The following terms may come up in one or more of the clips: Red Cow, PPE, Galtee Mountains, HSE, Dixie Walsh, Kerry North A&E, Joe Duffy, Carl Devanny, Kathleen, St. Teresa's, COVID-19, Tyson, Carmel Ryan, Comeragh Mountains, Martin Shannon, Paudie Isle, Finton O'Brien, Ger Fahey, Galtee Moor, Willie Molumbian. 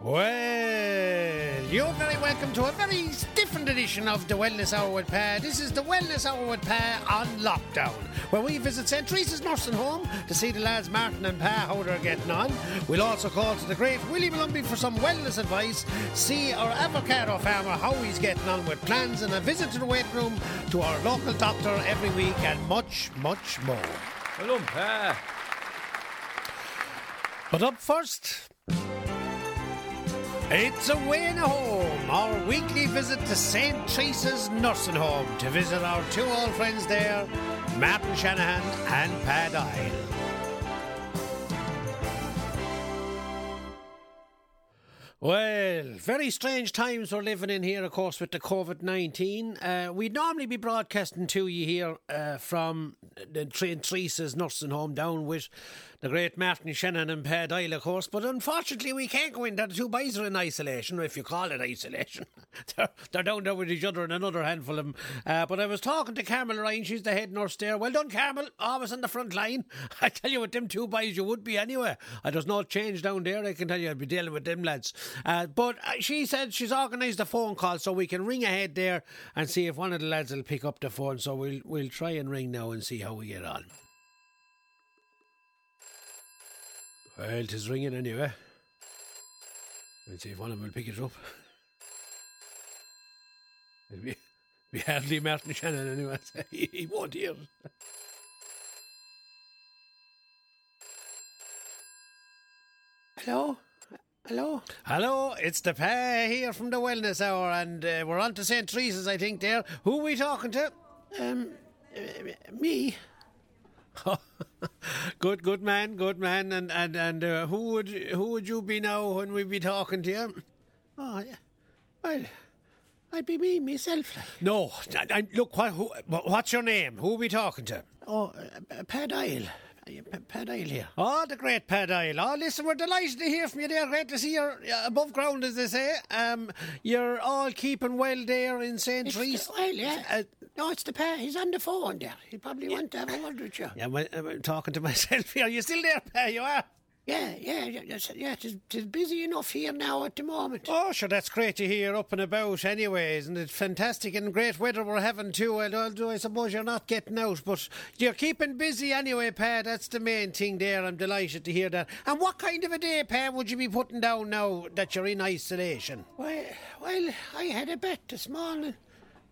Well, you're very welcome to a very different edition of the Wellness Hour with Pa. This is the Wellness Hour with Pa on lockdown, where we visit St. Teresa's nursing home to see the lads Martin and Pa how they're getting on. We'll also call to the great Willie Molumbian for some wellness advice, see our avocado farmer how he's getting on with plans, and a visit to the weight room to our local doctor every week, and much, much more. Hello, Pa. But up first, it's Away and Home, our weekly visit to St. Teresa's nursing home to visit our two old friends there, Martin Shannon and Paudie Isle. Well, very strange times we're living in here, of course, with the COVID-19. We'd normally be broadcasting to you here from the St. Teresa's nursing home down with the great Martin Shannon and Paudie Isle, of course, but unfortunately we can't go in there. The two boys are in isolation, if you call it isolation. They're down there with each other and another handful of them. But I was talking to Carmel Ryan, she's the head nurse there. Well done, Carmel, always on the front line. I tell you, with them two boys, you would be anyway. There's no change down there, I can tell you. I'd be dealing with them lads. But she said she's organised a phone call so we can ring ahead there and see if one of the lads will pick up the phone. So we'll try and ring now and see how we get on. Well, 'tis ringing anyway. Let's see if one of them will pick it up. It'll be hardly Martin Shannon anyway. He won't hear. Hello? Hello? Hello, it's the Pa here from the Wellness Hour, and we're on to St. Teresa's, I think, there. Who are we talking to? Me. Good man. And who would you be now when we be talking to you? Oh, yeah. Well, I'd be me myself. Like. No, look. What's your name? Who are we talking to? Oh, Paudie Isle. Paudie Isle here. Oh, the great Paudie Isle. Oh, listen, we're delighted to hear from you there. Great to see you're above ground, as they say. You're all keeping well there in St. Teresa's. Well, yeah. No, it's the Pa. He's on the phone there. He probably want to have a word with you. Yeah, I'm talking to myself here. Are you still there, Pa? You are? Yeah. It's busy enough here now at the moment. Oh, sure, that's great to hear up and about anyways. And it's fantastic and great weather we're having too. Although I suppose you're not getting out, but you're keeping busy anyway, Pa. That's the main thing there. I'm delighted to hear that. And what kind of a day, Pa, would you be putting down now that you're in isolation? Well, I had a bet this morning.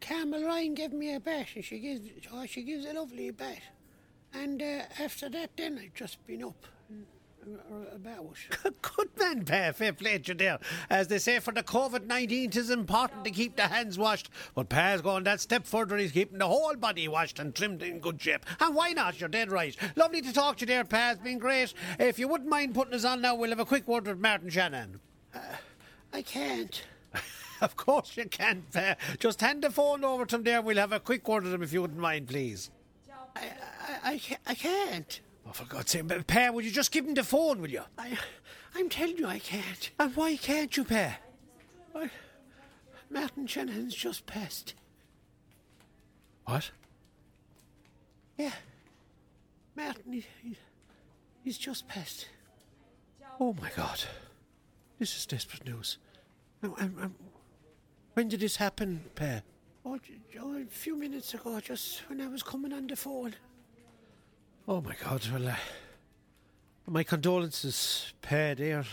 Carmel Ryan gave me a bet, and she gives a lovely bet. And after that, then I've just been up. About. Good man, Pa. Fair play to you there. As they say, for the COVID-19, it is important to keep the hands washed. But Pa's going that step further. He's keeping the whole body washed and trimmed in good shape. And why not? You're dead right. Lovely to talk to you there, Pa. It's been great. If you wouldn't mind putting us on now, we'll have a quick word with Martin Shannon. I can't. Of course you can, Pa. Just hand the phone over to him there. We'll have a quick word with him, if you wouldn't mind, please. I can't. Oh, for God's sake, Pa, would you just give him the phone, will you? I'm telling you I can't. And why can't you, Pa? Well, Martin Shannon's just passed. What? Yeah. Martin, he's just passed. Oh, my God. This is desperate news. When did this happen, Pa? Oh, a few minutes ago, just when I was coming on the phone. Oh, my God. Well, my condolences, Pa, dear.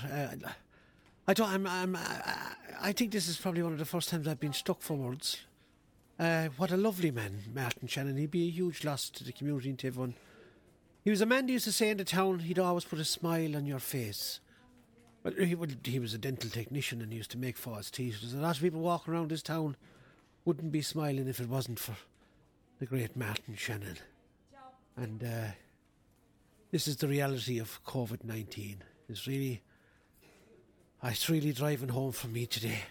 I think this is probably one of the first times I've been struck for words. What a lovely man, Martin Shannon. He'd be a huge loss to the community and to everyone. He was a man who used to say in the town he'd always put a smile on your face. Well, he was a dental technician and he used to make false teeth. There's a lot of people walking around this town wouldn't be smiling if it wasn't for the great Martin Shannon. And this is the reality of COVID-19. It's really driving home for me today.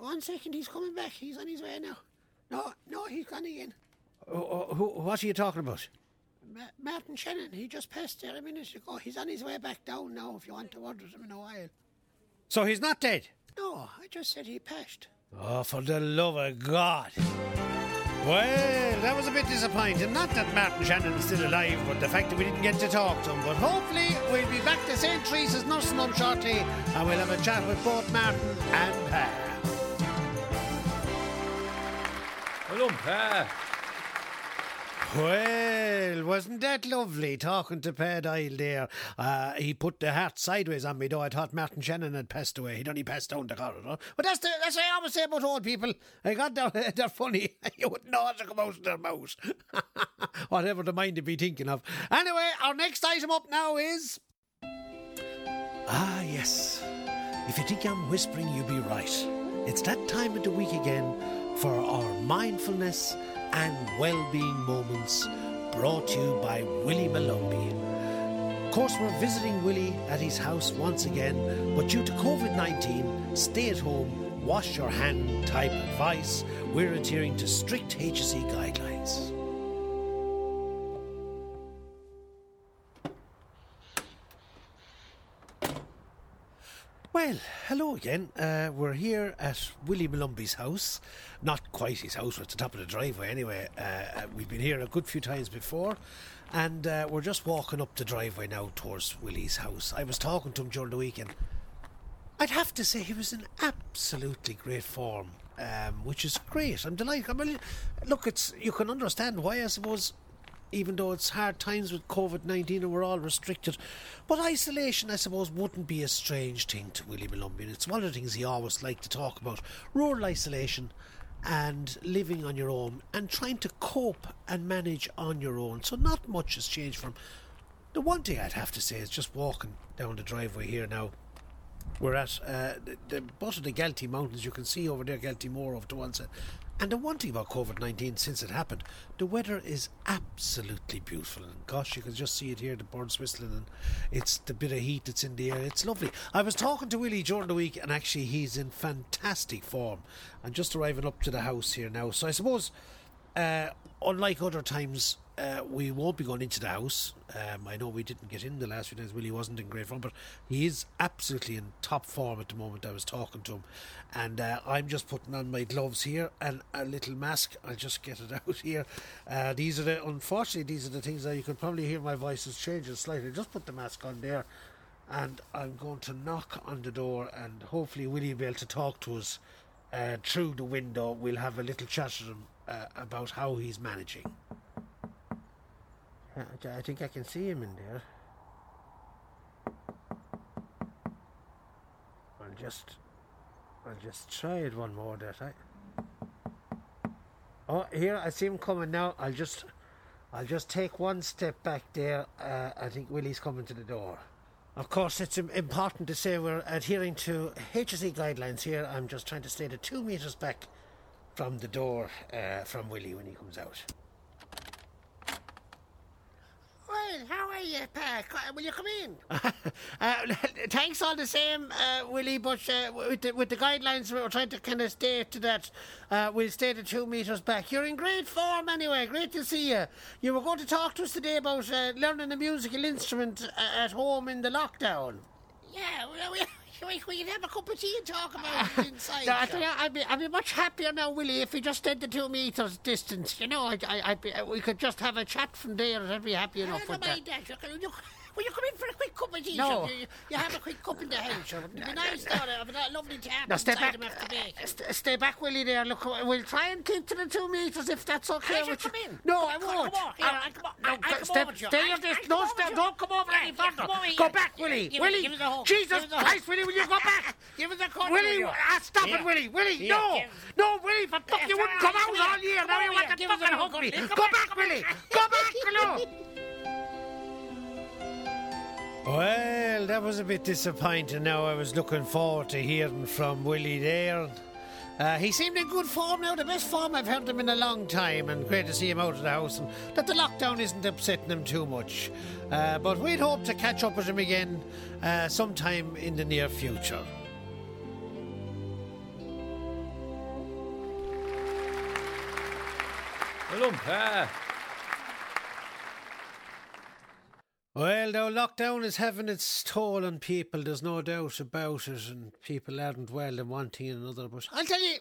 One second, he's coming back. He's on his way now. No, he's gone again. What are you talking about? Martin Shannon, he just passed there a minute ago. He's on his way back down now, if you want to order him in a while. So he's not dead? No, I just said he passed. Oh, for the love of God. Well, that was a bit disappointing. Not that Martin Shannon is still alive, but the fact that we didn't get to talk to him. But hopefully we'll be back to St. Teresa's nursing home shortly, and we'll have a chat with both Martin and Pa. Hello, Pa. Well, wasn't that lovely talking to Paudie Isle there? He put the hat sideways on me, though. I thought Martin Shannon had passed away. He'd only passed down the corridor. But that's what I always say about old people. I got down, they're funny. You wouldn't know how to come out of their mouth. Whatever the mind would be thinking of. Anyway, our next item up now is... Ah, yes. If you think I'm whispering, you'll be right. It's that time of the week again for our mindfulness and well-being moments, brought to you by Willie Molumbian. Of course, we're visiting Willie at his house once again, but due to COVID-19, stay at home, wash your hand type advice, we're adhering to strict HSE guidelines. Well, hello again. We're here at Willie Molumby's house. Not quite his house, we're at the top of the driveway anyway. We've been here a good few times before, and we're just walking up the driveway now towards Willie's house. I was talking to him during the weekend. I'd have to say he was in absolutely great form, which is great. I'm delighted. I mean, look, you can understand why, I suppose, even though it's hard times with COVID-19 and we're all restricted. But isolation, I suppose, wouldn't be a strange thing to Willie Molumbian. It's one of the things he always liked to talk about. Rural isolation and living on your own and trying to cope and manage on your own. So not much has changed from... The one thing I'd have to say is just walking down the driveway here now. We're at the butt of the Galtee Mountains. You can see over there Galtee Moor over to one side. And the one thing about COVID-19 since it happened, the weather is absolutely beautiful. And gosh, you can just see it here, the birds whistling, and it's the bit of heat that's in the air. It's lovely. I was talking to Willie during the week, and actually he's in fantastic form. I'm just arriving up to the house here now. So I suppose, unlike other times, we won't be going into the house. I know we didn't get in the last few days. Willie wasn't in great form, but he is absolutely in top form at the moment. I was talking to him, and I'm just putting on my gloves here and a little mask. I'll just get it out here. These are the things that you can probably hear my voice is changing slightly. Just put the mask on there, and I'm going to knock on the door, and hopefully Willie will be able to talk to us through the window. We'll have a little chat with him about how he's managing. I think I can see him in there. I'll just try it one more time. Oh, here I see him coming now. I'll just take one step back there. I think Willie's coming to the door. Of course, it's important to say we're adhering to HSE guidelines here. I'm just trying to stay the 2 metres back from the door from Willie when he comes out. How are you, Pa? Will you come in? Thanks all the same, Willie, but with the guidelines, we're trying to kind of stay to that. We'll stay to 2 metres back. You're in great form anyway. Great to see you. You were going to talk to us today about learning a musical instrument at home in the lockdown. Yeah, we can have a cup of tea and talk about it inside. No, I don't know, I'd be much happier now, Willie, if we just did the 2 metres distance. You know, we could just have a chat from there, and I'd be happy enough with that. Will you come in for a quick cup of tea? No. You have a quick cup in the house. It'd be nice, though. It'd be lovely to have inside them after bake. Stay back, Willie, there. Look, we'll try and keep to the 2 metres if that's OK. Will you come in? No, I won't. Don't come over any further. Go back, Willie. Willie, Jesus Christ, Willie, will you go back? Give us a corner. Willie, stop it, Willie. Willie, no. No, Willie, for fuck, you wouldn't come out all year. Now you want to fucking hug me. Go back, Willie. Go back, hello. Well, that was a bit disappointing now. I was looking forward to hearing from Willie there. He seemed in good form now, the best form I've heard him in a long time, and great to see him out of the house, and that the lockdown isn't upsetting him too much. But we'd hope to catch up with him again sometime in the near future. Hello, Pa. Well, though, lockdown is having its toll on people, there's no doubt about it, and people aren't well and one thing and another. But I'll tell you,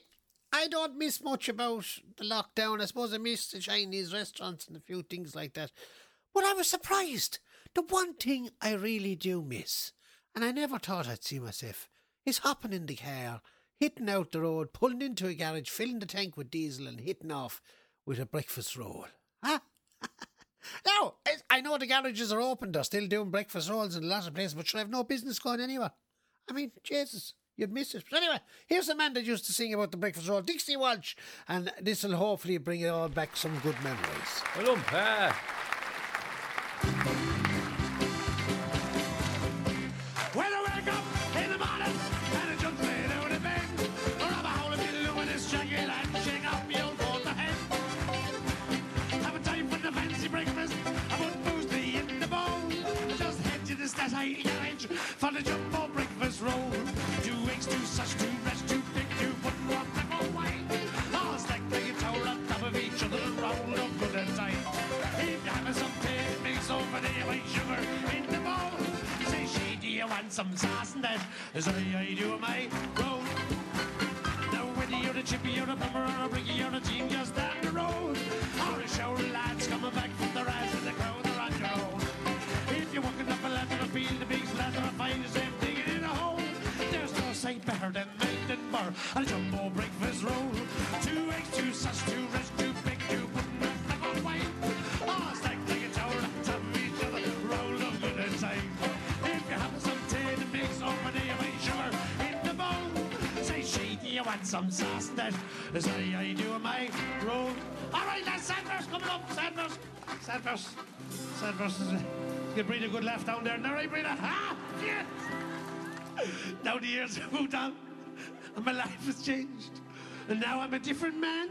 I don't miss much about the lockdown. I suppose I miss the Chinese restaurants and a few things like that. But I was surprised. The one thing I really do miss, and I never thought I'd see myself, is hopping in the car, hitting out the road, pulling into a garage, filling the tank with diesel and hitting off with a breakfast roll. Huh? Now, I know the garages are open. They're still doing breakfast rolls in a lot of places, but should have no business going anywhere. I mean, Jesus, you'd miss it. But anyway, here's a man that used to sing about the breakfast roll, Dixie Walsh, and this will hopefully bring it all back some good memories. Well, when I wake up in the morning and I jump straight out of bed, I rub a hole in the loo in this jacket and shake up my old water head. Having time for the fancy breakfast, I put booze tea in the bowl. I just head to the Stashite garage for the jumbo breakfast roll. 2 eggs, 2 sausage, 2 breads, 2 big, 2 foot one back away. All stack the guitar on top of each other, rolled up good and tight. If you're having some tea, mix over the white sugar in the bowl. Say, she, do you want some sauce and that? Is that how you do my roll? Now whether you're a chippy, you're a bummer, or a brickie, you're a team just down the road, or a show of lads coming back from the rides with the crowd, they're on your own. If you're walking up a ladder, a field, a big slather, I find yourself digging in a hole. There's no sight better than Mountain Moor and a jumbo breakfast roll. 2 eggs, 2 sausage, 2 rest, 2 big, 2 foot one way. Oh, stack the guitar on top of each other, roll up good and tight. If you have some tea to mix over the white sugar in the bowl, say, she, do you want some sauce and that? Is that how you do my roll? All right, lads, sad verse coming up, sad verse, sad verse, sad verse. You breathe a good laugh down there, now I breathe a ha! Yes! Now the years have moved on, and my life has changed, and now I'm a different man.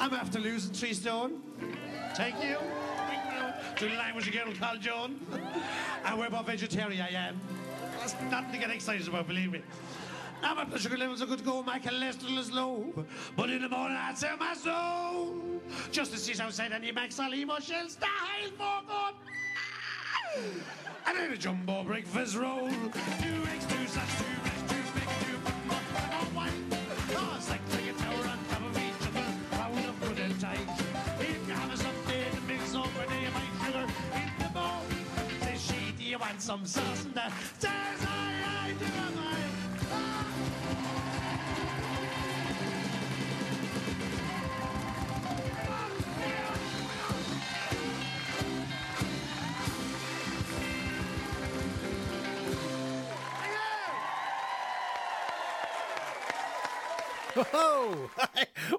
I'm after losing 3 stone. Thank you. To the language of a girl called Joan. And we're both vegetarian, I am. That's nothing to get excited about, believe me. Now my blood sugar levels are good to go, my cholesterol is low. But in the morning I sell my soul. Just to sit outside and eat Max Alimo shells, the hell more good. And then a jumbo breakfast roll. 2 eggs, 2 sausage, 2 breads, 2 big, 2 foot one, oh, one. Oh, it's like taking a tower on top of each other, round up good and tight. If you have some day to mix over there, my sugar in the bowl. Say, she, do you want some sauce and that? Says I do my Oh,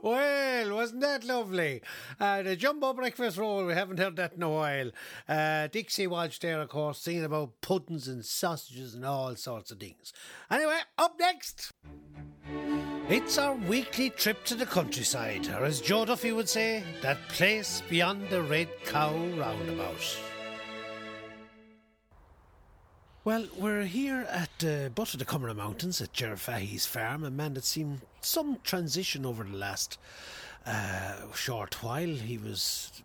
well, wasn't that lovely? The jumbo breakfast roll, we haven't heard that in a while. Dixie Walsh there, of course, singing about puddings and sausages and all sorts of things. Anyway, up next, it's our weekly trip to the countryside, or as Joe Duffy would say, that place beyond the Red Cow roundabout. Well, we're here at the butt of the Comeragh Mountains at Ger Fahey's farm, a man that's seen some transition over the last short while. He was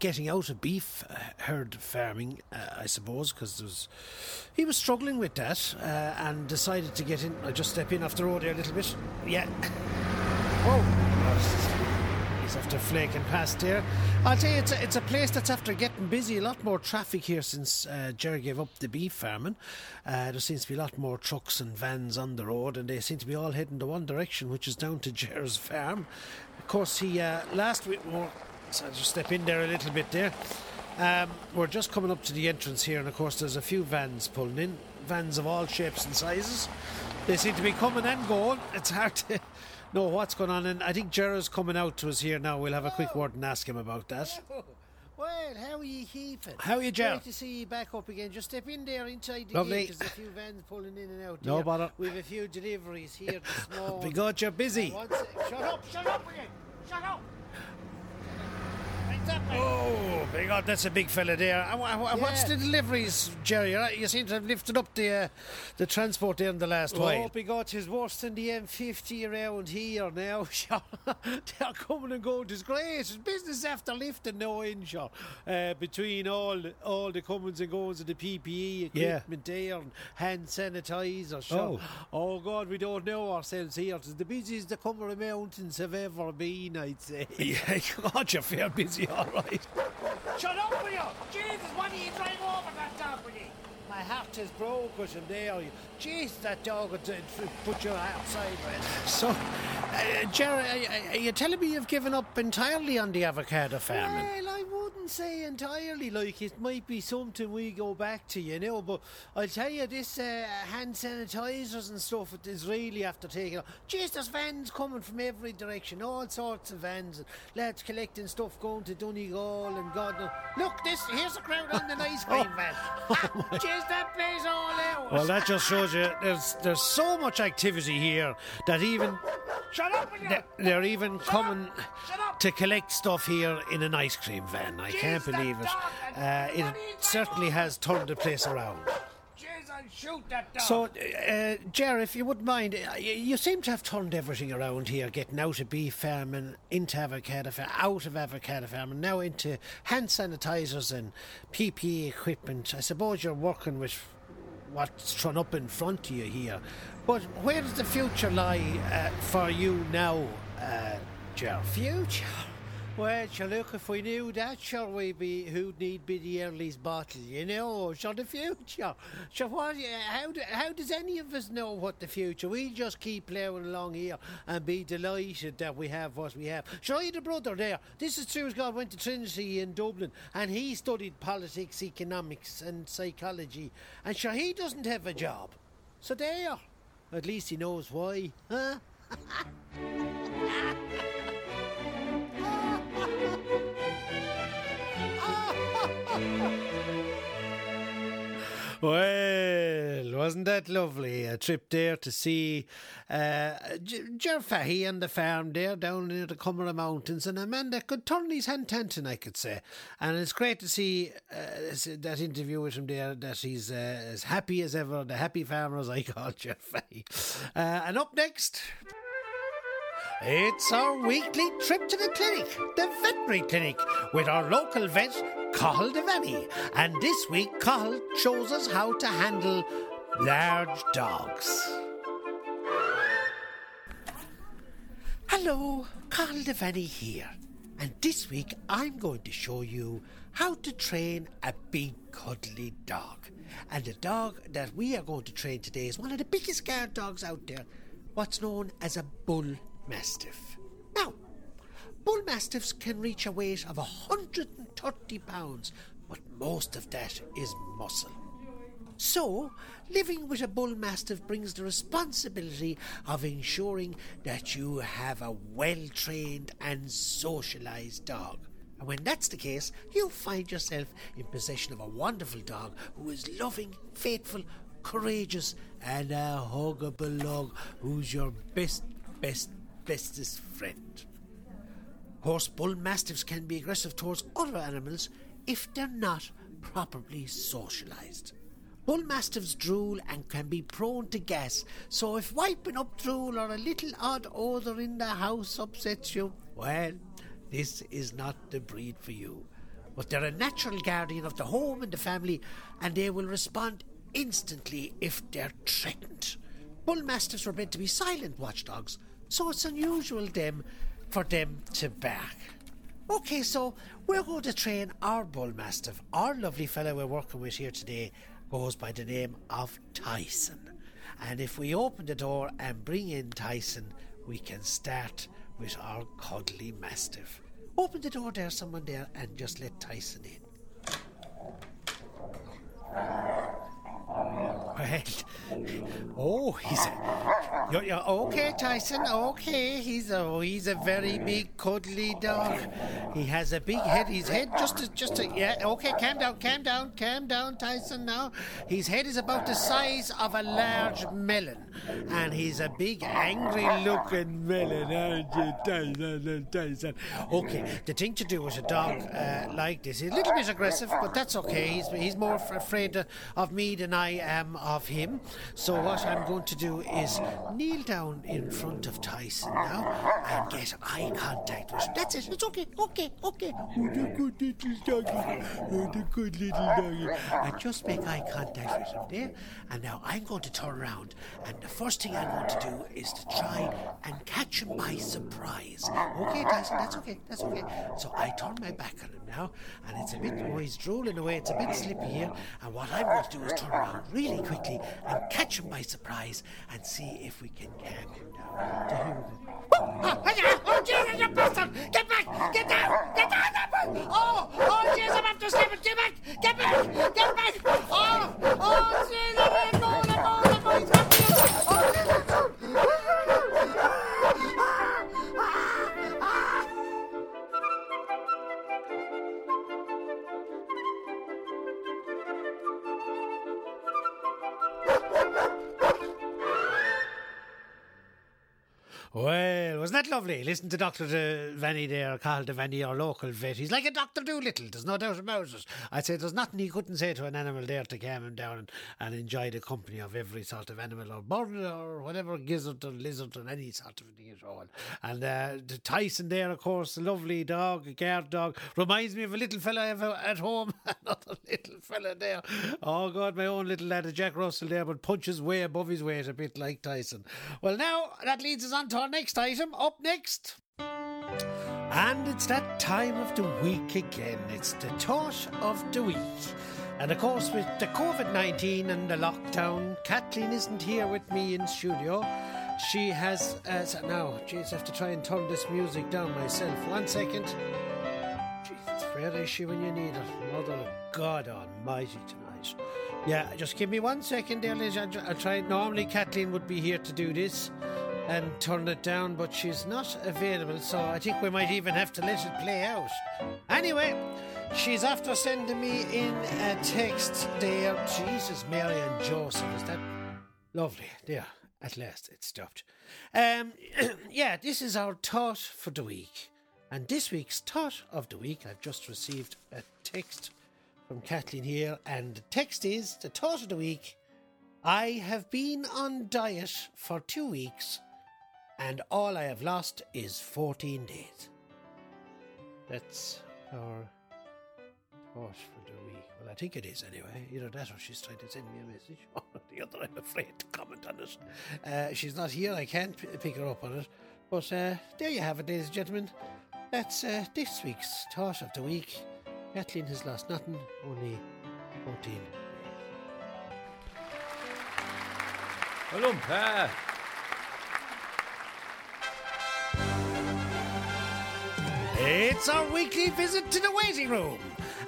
getting out of beef herd farming, I suppose, because he was struggling with that and decided to get in. I'll just step in off the road here a little bit. Yeah. Whoa. He's after flaking past there. I'll tell you, it's a place that's after getting busy. A lot more traffic here since Ger gave up the beef farming. There seems to be a lot more trucks and vans on the road, and they seem to be all heading the one direction, which is down to Ger's farm. Of course, he last week... Well, so I'll just step in there a little bit there. We're just coming up to the entrance here, and of course there's a few vans pulling in. Vans of all shapes and sizes. They seem to be coming and going. It's hard to... know what's going on, and I think Gerard's coming out to us here now. We'll have a quick word and ask him about that. Oh, well, how are you keeping? How are you, Gerard? Great to see you back up again. Just step in there inside the gate. There's a few vans pulling in and out. No there. Bother. We've a few deliveries here this morning. Because you're busy. Shut up again. Shut up. Right, that way. Oh, my God, that's a big fella there. What's the deliveries, Jerry? You seem to have lifted up the transport there in the last while. I hope he got his worst than the M50 around here now. They're coming and going. Disgrace. It's business after lifting now in, sure. Between all the comings and goings of the PPE equipment there and hand sanitizer. Sure. Oh, God, we don't know ourselves here. It's the busiest the Comeragh Mountains have ever been, I'd say. Yeah, God, you're fair busy, all right. Shut up with you! Jesus, why do you drive over that dog with you? My heart is broke with him there. Jeez, that dog would put your heart sideways. So, Jerry, are you telling me you've given up entirely on the avocado farming? Well, I wouldn't say entirely. Like, it might be something we go back to, you know. But I'll tell you, this hand sanitizers and stuff is really after taking off. Jeez, there's vans coming from every direction. All sorts of vans. And lads collecting stuff going to Donegal and God knows. Look, here's a crowd on the ice cream van. Jeez. That place all out. Well, that just shows you there's so much activity here that even shut up with you. They're even coming to collect stuff here in an ice cream van. I can't believe it. It certainly has turned the place around. Shoot that dog. So, Ger, if you wouldn't mind, you seem to have turned everything around here, getting out of beef farming, into avocado farming, out of avocado farming, now into hand sanitizers and PPE equipment. I suppose you're working with what's thrown up in front of you here. But where does the future lie for you now, Ger? Future? Well, sure, look, if we knew that, sure, we'd be who'd need be the earliest bottle, you know, sure, the future. Sure, how does any of us know what the future? We just keep ploughing along here and be delighted that we have what we have. Sure, I had a brother there. This is true as God, went to Trinity in Dublin, and he studied politics, economics and psychology, and sure, he doesn't have a job. So there, at least he knows why, huh? Well, wasn't that lovely? A trip there to see Ger Fahey and the farm there down near the Comeragh Mountains, and a man that could turn his hand tantin, I could say. And it's great to see that interview with him there, that he's as happy as ever, the happy farmer, as I call Ger Fahey. And up next, it's our weekly trip to the clinic, the veterinary clinic, with our local vet, Carl Devanny. And this week, Carl shows us how to handle large dogs. Hello, Carl Devanny here. And this week, I'm going to show you how to train a big, cuddly dog. And the dog that we are going to train today is one of the biggest guard dogs out there, what's known as a bull mastiff. Now, bull mastiffs can reach a weight of 130 pounds, but most of that is muscle. So, living with a bull mastiff brings the responsibility of ensuring that you have a well-trained and socialised dog. And when that's the case, you'll find yourself in possession of a wonderful dog who is loving, faithful, courageous, and a huggable dog who's your bestest friend. Of course, bull mastiffs can be aggressive towards other animals if they're not properly socialised. Bull mastiffs drool and can be prone to gas, so if wiping up drool or a little odd odour in the house upsets you, well, this is not the breed for you. But they're a natural guardian of the home and the family, and they will respond instantly if they're threatened. Bull mastiffs were meant to be silent watchdogs, so it's unusual for them to bark. OK, so we're going to train our bull mastiff. Our lovely fellow we're working with here today goes by the name of Tyson. And if we open the door and bring in Tyson, we can start with our cuddly mastiff. Open the door there, someone there, and just let Tyson in. Well, oh, he's a... You're okay, Tyson, okay. He's a very big, cuddly dog. He has a big head. His head just a... Yeah, okay, calm down, Tyson, now. His head is about the size of a large melon. And he's a big, angry-looking melon, aren't you, Tyson? Okay, the thing to do with a dog like this, he's a little bit aggressive, but that's okay. He's more afraid of me than I am of him. So what I'm going to do is kneel down in front of Tyson now and get eye contact with him. That's it. It's okay. Oh, the good little doggy. And just make eye contact with him there. And now I'm going to turn around, and the first thing I'm going to do is to try and catch him by surprise. Okay, Tyson, that's okay. So I turn my back on him now, and it's a bit, he's drooling away, it's a bit slippy here, and what I'm going to do is turn around really quickly and catch him by surprise and see if we can calm him down. Oh, Jesus, you bastard! Get back! Get down! Oh, Jesus, I'm after slipping! Get back! Oh, Jesus, let go, he's after you! Oh, Jesus! Well, wasn't that lovely? Listen to Dr. Devanny there, Carl Devanny, our local vet. He's like a Dr. Doolittle, there's no doubt about it. I'd say there's nothing he couldn't say to an animal there to calm him down and enjoy the company of every sort of animal or bird or whatever, gizzard or lizard or any sort of thing at all. And Tyson there, of course, a lovely dog, a guard dog. Reminds me of a little fella I have at home. Another little fella there. Oh, God, my own little lad, Jack Russell there, but punches way above his weight a bit like Tyson. Well, now, that leads us on to our next item. Up next. And it's that time of the week again. It's the thought of the week. And of course, with the COVID-19 and the lockdown, Kathleen isn't here with me in studio. She has... I have to try and turn this music down myself. 1 second. Jesus, where is she when you need her? Mother of God almighty tonight. Yeah, just give me 1 second there, Liz. I'll try. Normally, Kathleen would be here to do this and turn it down, but she's not available, so I think we might even have to let it play out. Anyway, she's after sending me in a text there. Jesus, Mary and Joseph, is that lovely? There, at last it stopped. Yeah, this is our thought for the week, and this week's thought of the week, I've just received a text from Kathleen here, and the text is, the thought of the week, I have been on diet for 2 weeks and all I have lost is 14 days. That's our thought for the week. Well, I think it is anyway. Either that or she's trying to send me a message. Or the other, I'm afraid to comment on it. She's not here. I can't pick her up on it. But there you have it, ladies and gentlemen. That's this week's thought of the week. Kathleen has lost nothing, only 14 days. Well, it's our weekly visit to the waiting room.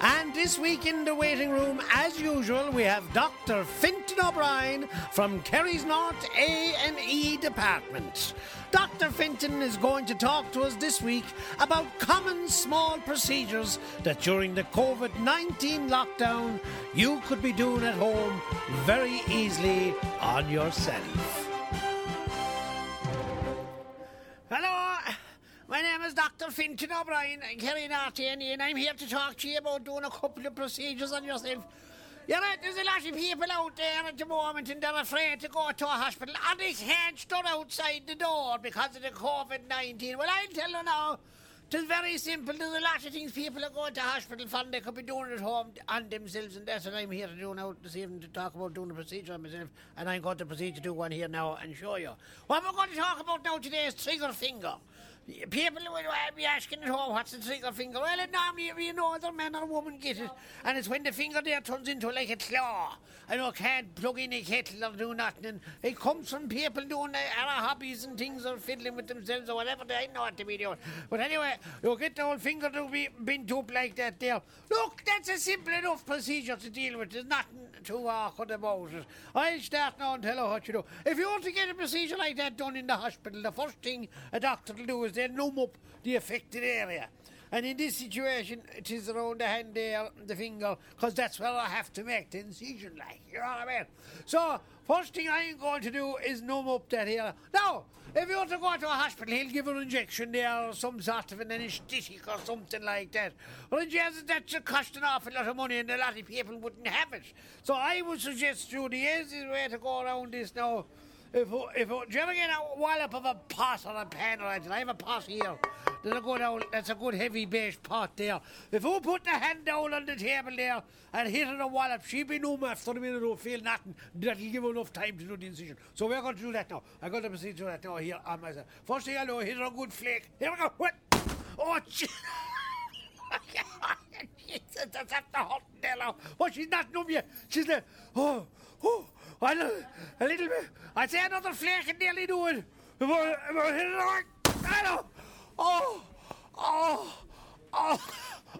And this week in the waiting room, as usual, we have Dr. Finton O'Brien from Kerry's North A&E Department. Dr. Finton is going to talk to us this week about common small procedures that during the COVID-19 lockdown you could be doing at home very easily on yourself. Hello! My name is Dr. Finton O'Brien, Kerry North A&E, and I'm here to talk to you about doing a couple of procedures on yourself. You know, there's a lot of people out there at the moment and they're afraid to go to a hospital and they can't stand outside the door because of the COVID-19. Well, I'll tell you now, it's very simple. There's a lot of things people are going to hospital for and they could be doing at home on themselves, and that's what I'm here to do now this evening, to talk about doing a procedure on myself, and I'm going to proceed to do one here now and show you. What we're going to talk about now today is trigger finger. People will be asking at home, what's the single finger? Well, it normally every other man or woman get it, and it's when the finger there turns into like a claw. I know, can't plug in a kettle or do nothing, and it comes from people doing their hobbies and things or fiddling with themselves or whatever they know what to be doing. But anyway, you get the whole finger to be bent up like that there. Look, that's a simple enough procedure to deal with. There's nothing too awkward about it. I'll start now and tell her what you do. If you want to get a procedure like that done in the hospital, the first thing a doctor will do is they'll numb up the affected area. And in this situation, it is around the hand there, the finger, because that's where I have to make the incision, like, you know what I mean? So, first thing I'm going to do is numb up that area. Now, if you want to go to a hospital, he'll give an injection there, or some sort of an anesthetic or something like that. Well, in Jesus, that's cost an awful lot of money, and a lot of people wouldn't have it. So I would suggest, Judy, is the way to go around this now. Do you ever get a wallop of a pot or a pan or anything? I have a pot here. There's a good old, that's a good heavy beige pot there. If you put the hand down on the table there and hit her a wallop, she'll be numb after a minute or feel nothing. That'll give her enough time to do the incision. So we're going to do that now. I'm going to proceed to do that now here on myself. First thing I know, hit her a good flake. Here we go. What? Oh, Jesus, that's after hot there now. Oh, she's not numb yet. She's like, oh. A little bit. I'd say another flake and nearly do it. Oh,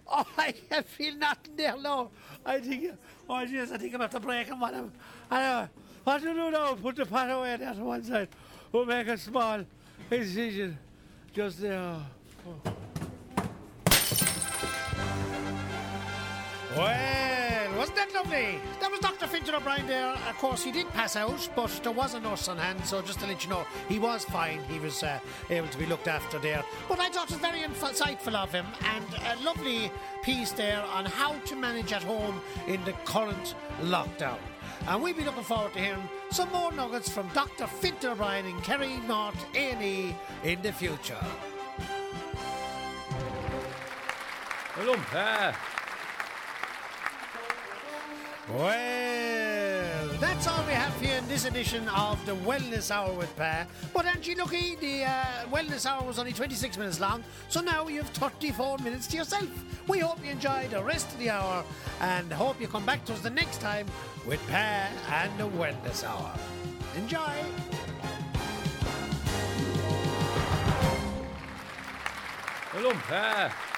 I can feel nothing there now. I think I'm about to break them. What do you do now? Put the pot away there to one side. We'll make a small incision just there. Oh. Well, wasn't that lovely? That was Dr. Finton O'Brien there. Of course, he did pass out, but there was a nurse on hand, so just to let you know, he was fine. He was able to be looked after there. But I thought it was very insightful of him, and a lovely piece there on how to manage at home in the current lockdown. And we'll be looking forward to hearing some more nuggets from Dr. Finton O'Brien in Kerry North A&E in the future. Hello, Well, that's all we have here in this edition of the Wellness Hour with Pa. But aren't you lucky? The Wellness Hour was only 26 minutes long, so now you have 34 minutes to yourself. We hope you enjoy the rest of the hour and hope you come back to us the next time with Pa and the Wellness Hour. Enjoy. Well, Pa.